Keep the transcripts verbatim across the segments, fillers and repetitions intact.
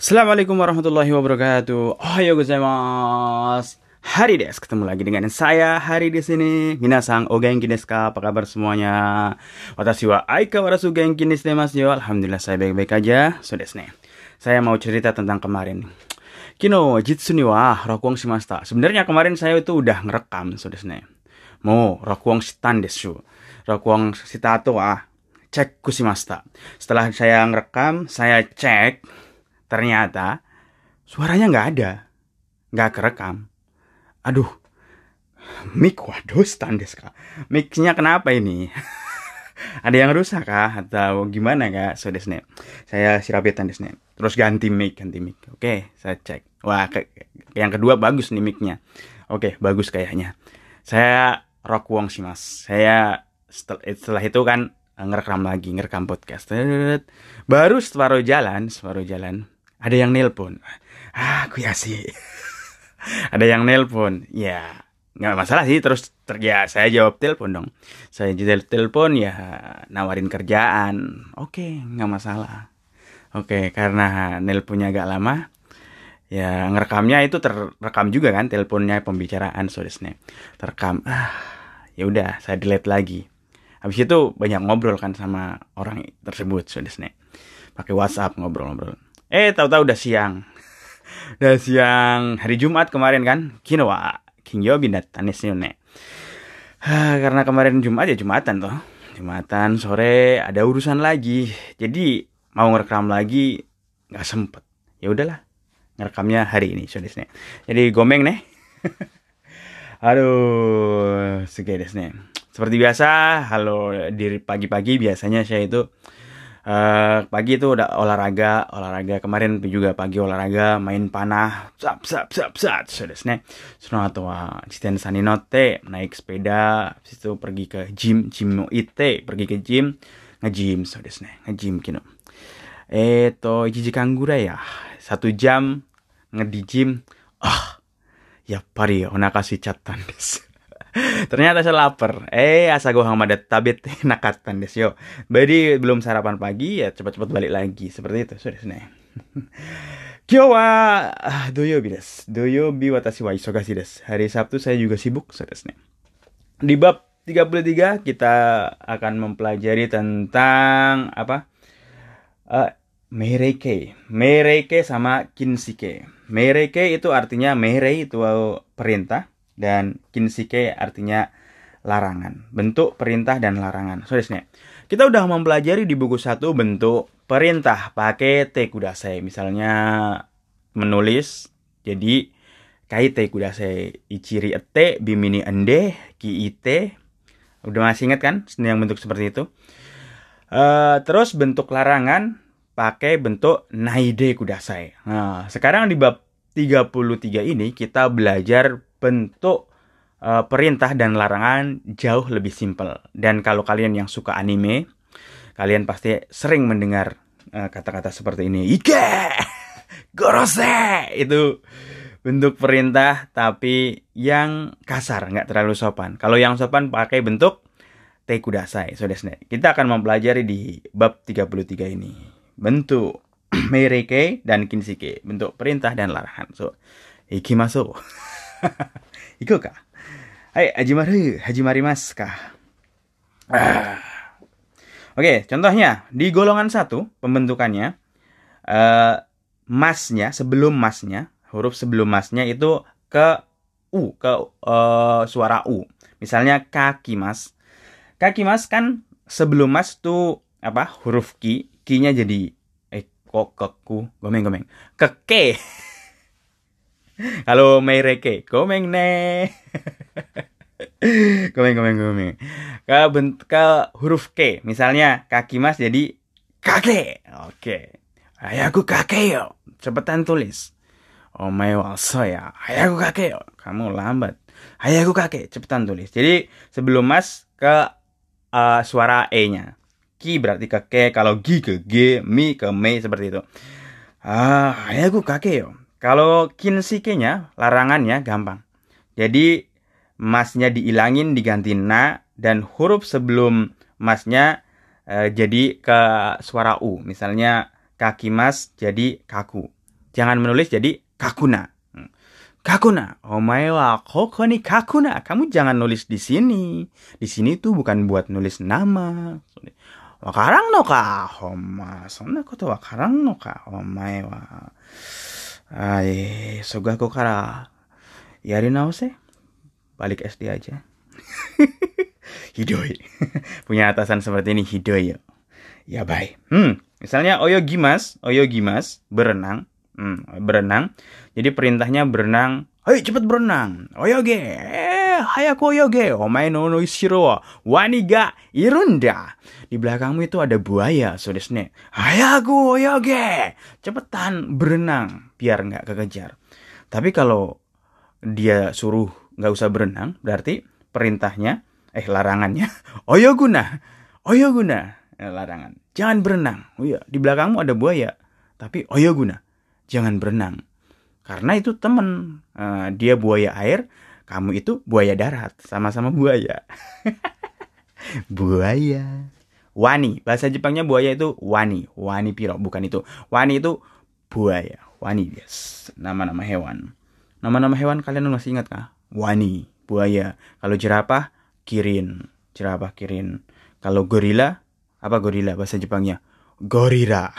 Assalamualaikum warahmatullahi wabarakatuh. Ohayo gozaimasu. Hari desu, ketemu lagi dengan saya Hari di sini. Minasang o genki desu ka? Apa kabar semuanya? Watashi wa aikawarasu genki desu yo. Alhamdulillah saya baik-baik aja. So desu ne. Saya mau cerita tentang kemarin. Kino jitsu ni wa rokuang shimashita. Sebenarnya kemarin saya itu udah ngerekam, so desu ne. Mo rokuang shitan desu. Rokuang shitato wa chekku shimashita. Setelah saya ngerekam, saya cek, ternyata suaranya nggak ada, nggak kerekam. Aduh, mic waduh standes kak. Micnya kenapa ini? Ada yang rusak kah atau gimana kak? So desu ne, saya sirapitan desu ne. Terus ganti mic, ganti mic. Oke, saya cek. Wah, ke yang kedua bagus nih micnya. Oke, bagus kayaknya. Saya rokuang sih mas. Saya setel setelah itu kan ngerekam lagi, ngerekam podcast. Baru separuh jalan, separuh jalan. Ada yang nelpon. Ah, kuyasi. Ada yang nelpon. Ya, nggak masalah sih. Terus ter ya, saya jawab telepon dong. Saya jawab telepon ya, nawarin kerjaan. Oke, nggak masalah. Oke, karena nelponnya agak lama. Ya, ngerekamnya itu terekam juga kan, teleponnya, pembicaraan, so desu ne. Terekam. Ah, ya udah, saya delete lagi. Habis itu banyak ngobrol kan sama orang tersebut, so desu ne. Pakai WhatsApp ngobrol-ngobrol. Eh, tahu-tahu udah siang. Udah siang hari Jumat kemarin kan. Kino wa kinyoubi dattanes yo ne. Karena kemarin Jumat ya Jumatan toh. Jumatan sore ada urusan lagi. Jadi mau ngerekam lagi enggak sempet. Ya udahlah. Ngerekamnya hari ini, so desu ne. Jadi gomeng ne. Aduh, suge desu ne. Seperti biasa, halo diri pagi-pagi biasanya saya itu Uh, pagi itu udah olahraga, olahraga kemarin juga pagi olahraga, main panah, sap sap sap sap, so desu ne. Atau jiten saninote, naik sepeda, habis itu pergi ke gym, gym ite, pergi ke gym, nge-gym, so desu ne, nge-gym kino. Eto ichijikan gurai ya, satu jam nge-di gym, ah, yappari onakashi chattan desu. Ternyata saya lapar. Eh, asa gohan mada tabete nakatan desu yo. Jadi belum sarapan pagi ya cepat-cepat balik lagi seperti itu. So desu ne. Kyou wa doyoubi desu. Doyoubi watashi wa isogashi desu. Hari Sabtu saya juga sibuk, so desu ne. Di bab tiga puluh tiga kita akan mempelajari tentang apa? Uh, meireke. Meireke sama kinsike. Meireke itu artinya meirei itu perintah, dan kinsike artinya larangan. Bentuk perintah dan larangan. So desu ne. Kita udah mempelajari di buku satu bentuk perintah pakai te kudasai. Misalnya menulis jadi kai te kudasai ichiri ete bimini ende ki ite. Udah masih ingat kan yang bentuk seperti itu? Uh, terus bentuk larangan pakai bentuk naide kudasai. Nah, sekarang di bab tiga puluh tiga ini kita belajar bentuk uh, perintah dan larangan jauh lebih simpel. Dan kalau kalian yang suka anime, kalian pasti sering mendengar uh, kata-kata seperti ini. Ike! Gorose! Itu bentuk perintah tapi yang kasar, nggak terlalu sopan. Kalau yang sopan pakai bentuk te kudasai. So desu ne. Kita akan mempelajari di bab tiga puluh tiga ini. Bentuk meireke dan kinsike. Bentuk perintah dan larangan. So, ikimasu. Iko ka? Hai, hajimaru, hajimarimasu ka? Ah. Oke, okay, contohnya di golongan satu pembentukannya uh, masnya sebelum masnya, huruf sebelum masnya itu ke u, ke uh, suara u. Misalnya kaki mas. Kaki mas kan sebelum mas tuh apa? Huruf ki, ki-nya jadi eh kok keku, gomeng-gomeng. Keke. Halo meireke, gomeng ne. Gomeng, gomeng, gomeng. Ke, bent- ke huruf K, misalnya kaki mas jadi kake. Oke. Hayaku kake yo. Cepetan tulis. Omae wa aso ya. Hayaku kake yo. Kamu lambat. Hayaku kake. Cepetan tulis. Jadi sebelum mas ke uh, suara E-nya. Ki berarti ke K. Kalau gi ke G, mi ke me, seperti itu. Ah, hayaku kake yo. Kalau kinsike-nya, larangannya gampang. Jadi, masnya diilangin, diganti na, dan huruf sebelum masnya e, jadi ke suara u. Misalnya, kaki mas jadi kaku. Jangan menulis jadi kakuna. Kakuna, omae wa koko ni kakuna. Kamu jangan nulis di sini. Di sini tuh bukan buat nulis nama. Wakarang no ka, oma. Sonna koto wakarang no ka, omae wa. Ai, sogaku kara yarinaose. Balik S D aja. Hidoi. Punya atasan seperti ini hidoi. Ya baik. Hmm, misalnya oyogimasu, oyogimasu berenang. Hmm, berenang. Jadi perintahnya berenang. Ayo cepat berenang. Oyoge. Eh, hayaku oyoge. Omae no no ishiro wa wani ga irunda. Di belakangmu itu ada buaya, so desu ne. Hayaku oyoge. Cepetan berenang biar enggak kekejar. Tapi kalau dia suruh enggak usah berenang, berarti perintahnya eh larangannya oyoguna. Oyoguna, eh, larangan. Jangan berenang. Oh iya, di belakangmu ada buaya. Tapi oyoguna. Jangan berenang. Karena itu teman. Uh, dia buaya air. Kamu itu buaya darat. Sama-sama buaya. Buaya. Wani. Bahasa Jepangnya buaya itu wani. Wani piro. Bukan itu. Wani itu buaya. Wani. Yes. Nama-nama hewan. Nama-nama hewan kalian masih ingat kah? Wani. Buaya. Kalau jerapah. Kirin. Jerapah kirin. Kalau gorila. Apa gorila bahasa Jepangnya? Gorira.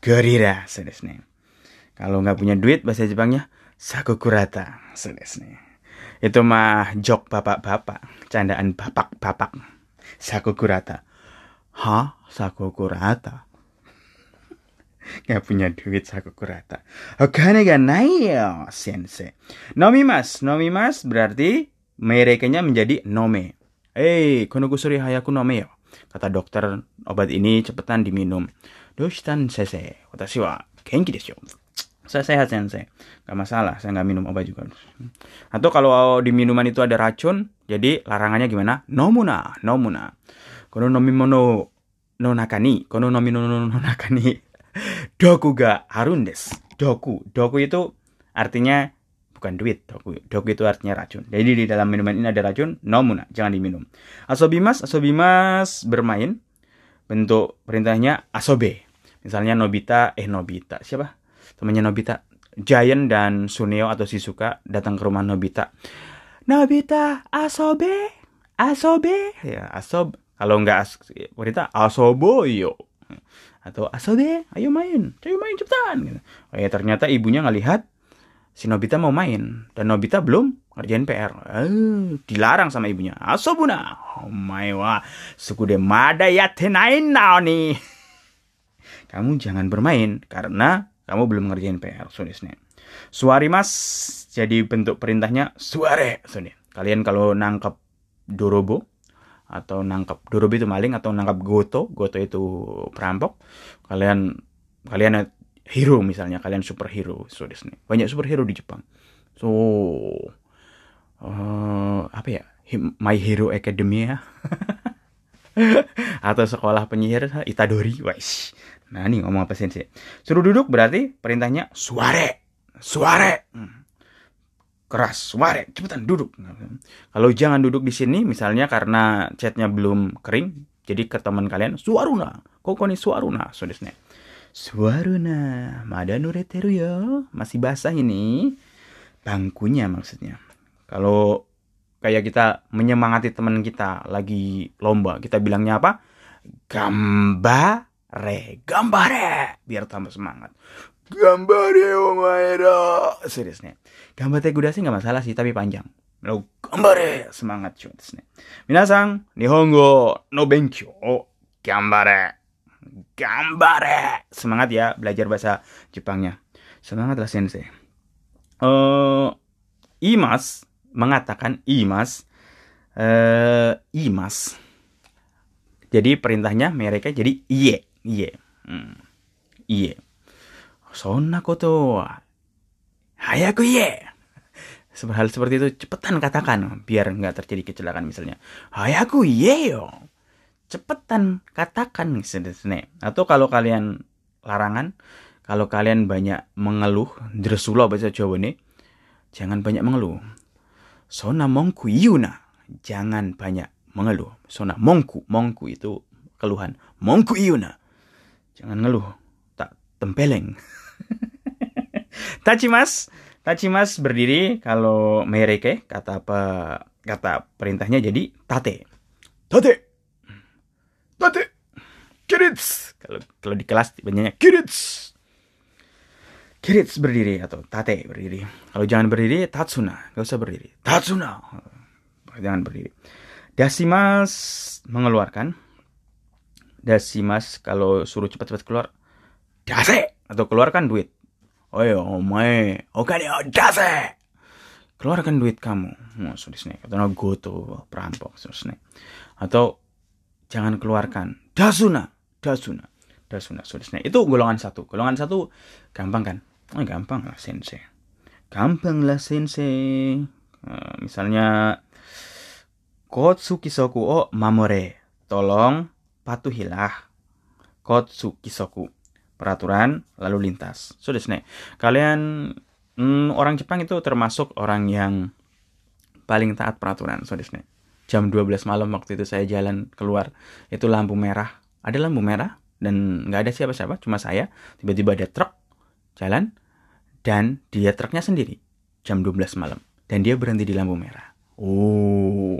Gorira, sedesne. Kalau nggak punya duit bahasa Jepangnya sakukurata, sedesne. Itu mah jok bapak-bapak, candaan bapak-bapak. Sakukurata. Hah, sakukurata. Nggak punya duit sakukurata. Okane ga nai yo, sensei. Nomimasu, nomimasu berarti merekenya menjadi nome. Eh, hey, kono kusuri hayaku nome yo. Kata dokter, obat ini cepetan diminum. Doshitan sensei, watashi wa genki desyo. Saya sehat sensei, gak masalah, saya gak minum obat juga. Atau kalau di minuman itu ada racun, jadi larangannya gimana? Nomuna, nomuna. Kono nomimono no nakani, kono nomimono no nakani. Doku ga harun desu. Doku, doku itu artinya bukan duit. Doku, doku itu artinya racun. Jadi di dalam minuman ini ada racun, nomuna, jangan diminum. Asobimas, asobimas bermain. Bentuk perintahnya asobe. Misalnya Nobita, eh Nobita. Siapa? Temannya Nobita. Giant dan Suneo atau Shizuka datang ke rumah Nobita. Nobita, asobe, asobe. Ya, asob. Kalau enggak as- perintah asoboyo. Atau asobe, ayo main. Ayo main cepetan. Oh ya, ternyata ibunya ngelihat si Nobita mau main. Dan Nobita belum ngerjain P R. Eh, dilarang sama ibunya. Asobuna. Omae wa sukude mada yatenai nao ni. Kamu jangan bermain. Karena kamu belum ngerjain P R. Sunisne. Suarimas. Jadi bentuk perintahnya suare. Sunis. Kalian kalau nangkep dorobo. Atau nangkep dorobo itu maling. Atau nangkep goto. Goto itu perampok. Kalian. Kalian hero misalnya, kalian superhero, so Disney. Banyak superhero di Jepang. So uh, apa ya? My Hero Academia. Atau sekolah penyihir Itadori, wais. Nah, ini ngomong apa sih? Suruh duduk berarti perintahnya suare. Suare. Keras, suare, cepetan duduk. Kalau jangan duduk di sini misalnya karena catnya belum kering, jadi ke teman kalian suaruna. Kokoni suaruna, so Disney. Suaruna, mada nureteru yo. Masih basah ini. Bangkunya maksudnya. Kalau kayak kita menyemangati teman kita lagi lomba, kita bilangnya apa? Gambare, gambare. Biar tambah semangat. Gambare omae da. Seriusnya. Gambate gudasi gak masalah sih, tapi panjang. No, gambare, semangat. Seriusnya. Minasang, nihongo no benkyo. Gambare. Gambare. Semangat ya belajar bahasa Jepangnya. Semangatlah sensei. Uh, imas mengatakan imas. Uh, imas. Jadi perintahnya mereka jadi iye, iye. Hmm. Iye. Sonna koto wa hayaku iye. Hal seperti itu cepetan katakan biar enggak terjadi kecelakaan misalnya. Hayaku iye yo. Cepetan katakan sedesne. Atau kalau kalian larangan, kalau kalian banyak mengeluh, dresulo bahasa Jawa nih, jangan banyak mengeluh. Sona mongku iuna, jangan banyak mengeluh. Sona mongku, mongku itu keluhan. Mongku iuna, jangan ngeluh. Tak tempeleng. Tachimasu, tachimasu berdiri, kalau mereke kata apa, kata perintahnya jadi tate. Tate. Tate. Kirits. Kalau kalau di kelas banyaknya kirits. Kirits berdiri atau tate berdiri. Kalau jangan berdiri, tatsuna. Gak usah berdiri. Tatsuna. Jangan berdiri. Dashimasu mengeluarkan. Dashimasu kalau suruh cepat-cepat keluar. Dase atau keluarkan duit. Oye, omae, okane o dase. Keluarkan duit kamu. Musuh di sini. Atau goto, perampok sini. Atau jangan keluarkan. Dasuna, dasuna. Dasuna, sulisnya. Itu golongan satu. Golongan satu gampang kan? Oh, gampang lah sensei. Gampang lah sensei. Nah, misalnya Kotsukisoku o mamore. Tolong patuhilah Kotsukisoku. Peraturan lalu lintas. Sulisnya. Kalian mm, orang Jepang itu termasuk orang yang paling taat peraturan. Sulisnya. jam dua belas malam waktu itu saya jalan keluar. Itu lampu merah. Ada lampu merah? Dan nggak ada siapa-siapa, cuma saya. Tiba-tiba ada truk jalan dan dia truknya sendiri jam dua belas malam dan dia berhenti di lampu merah. Oh,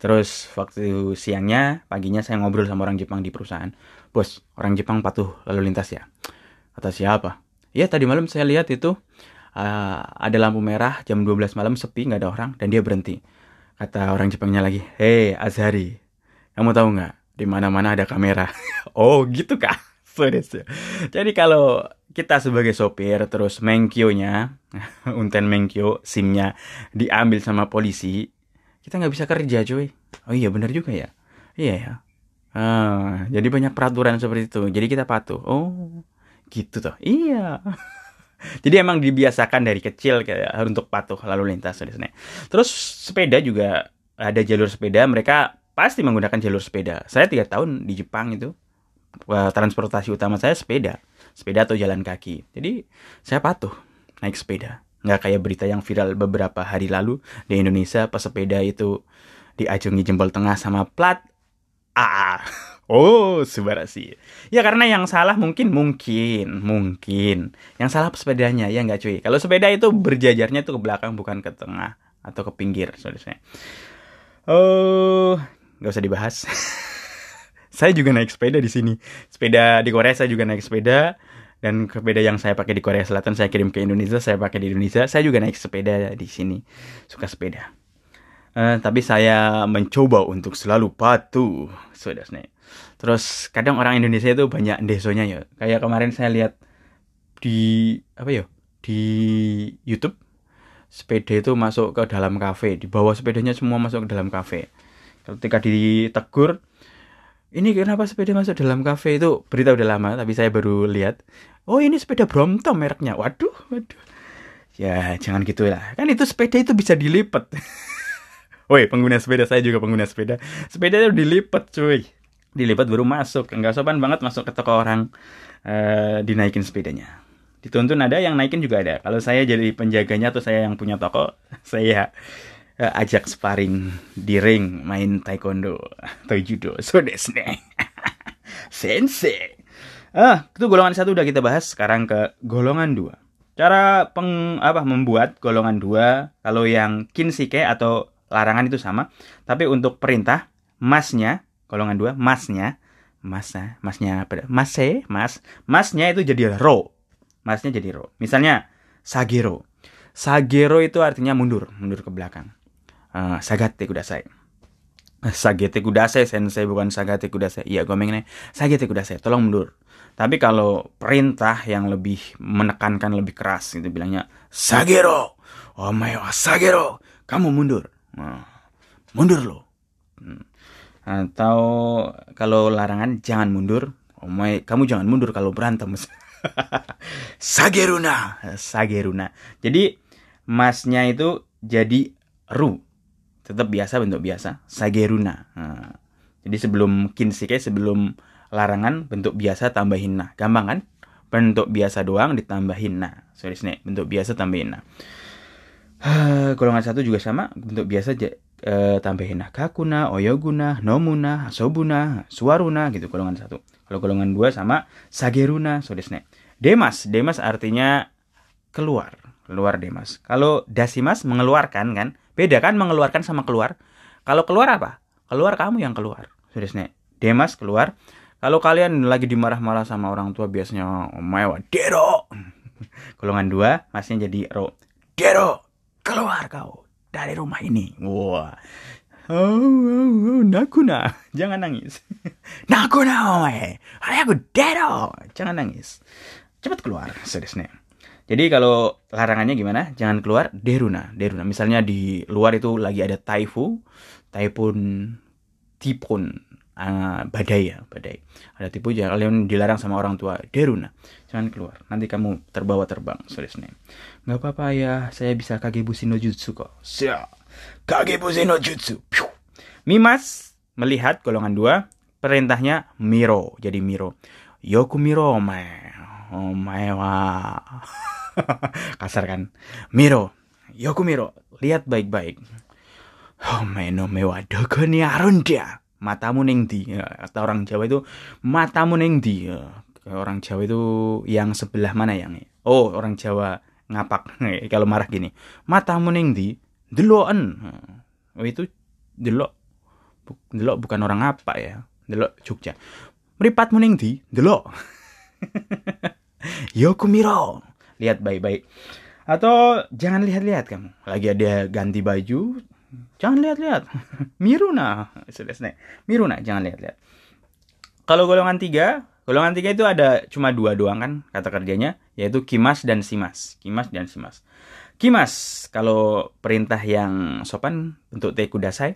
terus waktu siangnya, paginya saya ngobrol sama orang Jepang di perusahaan. Bos, orang Jepang patuh lalu lintas ya? Kata siapa? Ya tadi malam saya lihat itu uh, ada lampu merah jam dua belas malam sepi nggak ada orang dan dia berhenti. Kata orang Jepangnya lagi, hei Azhari, kamu tahu nggak? Di mana-mana ada kamera. Oh gitu kah? Jadi kalau kita sebagai sopir terus menkyo-nya, Unten menkyo, SIM-nya diambil sama polisi, kita nggak bisa kerja cuy. Oh iya benar juga ya. Iya ya. Ah, jadi banyak peraturan seperti itu. Jadi kita patuh. Oh gitu toh. Iya. Jadi emang dibiasakan dari kecil kayak untuk patuh lalu lintas di sana. Terus sepeda juga ada jalur sepeda. Mereka pasti menggunakan jalur sepeda. Saya tiga tahun di Jepang itu, transportasi utama saya sepeda. Sepeda atau jalan kaki. Jadi saya patuh naik sepeda. Nggak kayak berita yang viral beberapa hari lalu di Indonesia, pesepeda itu diacungi jempol tengah sama plat A A. Oh, subarasi. Ya karena yang salah mungkin, mungkin, mungkin. Yang salah sepedanya, ya nggak cuy. Kalau sepeda itu berjajarnya itu ke belakang, bukan ke tengah atau ke pinggir. Soalnya. Oh... Gak usah dibahas. Saya juga naik sepeda di sini. Sepeda di Korea saya juga naik sepeda. Dan sepeda yang saya pakai di Korea Selatan saya kirim ke Indonesia. Saya pakai di Indonesia. Saya juga naik sepeda di sini. Suka sepeda. Uh, tapi saya mencoba untuk selalu patuh. Sudah so, terus kadang orang Indonesia itu banyak desonya ya. Kayak kemarin saya lihat di apa ya? Di YouTube sepeda itu masuk ke dalam kafe. Di bawah sepedanya semua masuk ke dalam kafe. Ketika ditegur, ini kenapa sepeda masuk dalam kafe? Itu berita udah lama, tapi saya baru lihat. Oh ini sepeda Brompton mereknya. Waduh, waduh. Ya jangan gitulah. Kan itu sepeda itu bisa dilipat. Woi pengguna sepeda, saya juga pengguna sepeda. Sepeda itu dilipat cuy. Dilipat baru masuk. Enggak sopan banget masuk ke toko orang e, dinaikin sepedanya. Dituntun ada, yang naikin juga ada. Kalau saya jadi penjaganya atau saya yang punya toko, saya ajak sparring di ring main taekwondo atau judo. So desu ne. Sensei. Ah, itu golongan satu udah kita bahas. Sekarang ke golongan dua. Cara peng apa membuat golongan dua. Kalau yang kinsike atau larangan itu sama, tapi untuk perintah masnya golongan dua, masnya, masa, masnya, mase, mas, masnya itu jadi ro. Masnya jadi ro. Misalnya sagero. Sagero itu artinya mundur, mundur ke belakang. Uh, sagate kudasai. Sagate kudasai sensei, bukan sagate kudasai. Iya gomengnya sagate kudasai, tolong mundur. Tapi kalau perintah yang lebih menekankan, lebih keras gitu bilangnya sagero. Omae wa sagero, kamu mundur. Nah, mundur lo. Hmm. Atau kalau larangan jangan mundur. Omae, kamu jangan mundur kalau berantem. Sageruna, sageruna. Jadi masnya itu jadi ru. Tetap biasa, bentuk biasa. Sageruna. Nah, jadi sebelum kinsike, sebelum larangan, bentuk biasa tambahin na. Gampang kan? Bentuk biasa doang ditambahin na. Sorry, sini. Bentuk biasa tambahin na. Golongan satu juga sama. Bentuk biasa eh, tambahin na. Kakuna, oyoguna, nomuna, asobuna, suaruna. Gitu golongan satu. Kalau golongan dua sama sageruna. Sorry, sini. Demas, Demas artinya keluar, keluar Demas. Kalau Dasimas mengeluarkan kan, beda kan mengeluarkan sama keluar. Kalau keluar apa? Keluar kamu yang keluar. Seriusnya, Demas keluar. Kalau kalian lagi dimarah-marah sama orang tua biasanya omewa, Dero. Golongan dua, masnya jadi ro. Dero, keluar kau dari rumah ini. Wah. Oh, oh, oh, nakuna, jangan nangis. Nakuna, omae, aku Dero, jangan nangis. Cepat keluar, seriusnya. Jadi kalau larangannya gimana? Jangan keluar, deruna, deruna. Misalnya di luar itu lagi ada taifu, taifun, tipun, uh, badai ya, badai. Ada tipu, kalian dilarang sama orang tua, deruna, jangan keluar. Nanti kamu terbawa terbang, seriusnya. Gak apa-apa ya, saya bisa kagebushi no jutsu kok. Siap. Kagebushi no jutsu. Mimas melihat golongan dua, perintahnya miro. Jadi miro. Yoku miro omae. Omae wa. Kasar kan? Miro. Yoku miro. Lihat baik-baik. Omae no me wa doko ni arundia. Matamu ning ndi? Atau orang Jawa itu matamu ning ndi? Orang Jawa itu yang sebelah mana yang? Oh, orang Jawa ngapak kalau marah gini. Matamu ning ndi? Deloken. Oh, itu delok. Delok bukan orang apa ya. Delok Jogja. Mripatmu ning ndi? Delok. Yoku miro. Lihat baik-baik. Atau jangan lihat-lihat kamu. Lagi ada ganti baju, jangan lihat-lihat. Miruna. Selesai. Miruna, jangan lihat-lihat. Kalau golongan tiga, golongan tiga itu ada cuma dua doang kan kata kerjanya, yaitu kimas dan simas. Kimas dan simas. Kimas, kalau perintah yang sopan untuk te kudasai,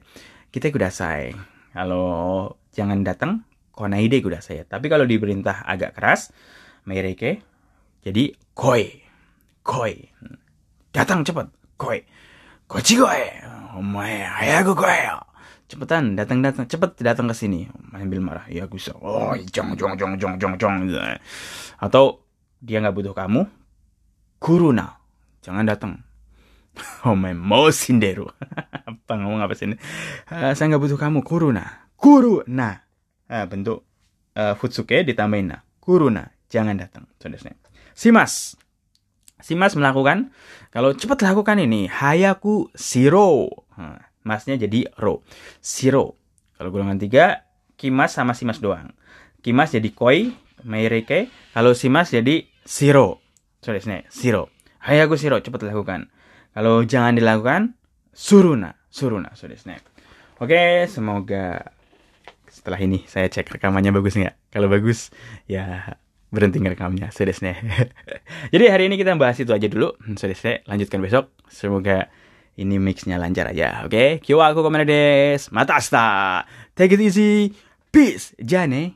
kita kudasai. Kalau jangan datang, konaide kudasai. Tapi kalau diperintah agak keras, mereke, jadi koi, koi. Datang cepat, koi. Kochi koi, omae hayaku koi. Cepetan, datang datang, cepet datang ke sini. Ambil marah, ya gusa. Oh, jong jong jong jong jong jong. Atau dia nggak butuh kamu, kuruna. Jangan datang. Omae mo shinderu. Apa ngomong apa sih ini? Uh, saya nggak butuh kamu. Kuruna. Kuruna. Uh, bentuk uh, futsuke ditambahin na. Kuruna. Jangan datang. Contohnya. Simas. Simas melakukan. Kalau cepat lakukan ini. Hayaku shiro. Uh, masnya jadi ro. Shiro. Kalau golongan tiga. Kimas sama simas doang. Kimas jadi koi. Meireke. Kalau simas jadi shiro. Contohnya. Shiro. Hayaku shiro, cepat lakukan. Kalau jangan dilakukan, suruna, suruna, sudah snap. Oke, semoga setelah ini saya cek rekamannya bagus nggak. Kalau bagus, ya berhenti ngerekamnya, sudah snap. Jadi hari ini kita bahas itu aja dulu, sudah snap. Lanjutkan besok. Semoga ini mixnya lancar aja. Oke, kyo aku komendes, mata asta. Take it easy, peace, jane.